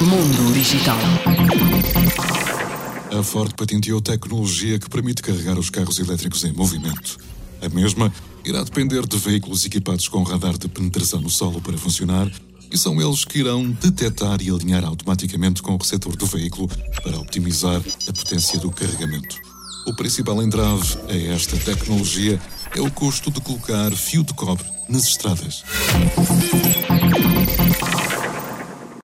Mundo Digital. A Ford patenteou tecnologia que permite carregar os carros elétricos em movimento. A mesma irá depender de veículos equipados com radar de penetração no solo para funcionar, e são eles que irão detectar e alinhar automaticamente com o receptor do veículo para optimizar a potência do carregamento. O principal entrave a esta tecnologia é o custo de colocar fio de cobre nas estradas.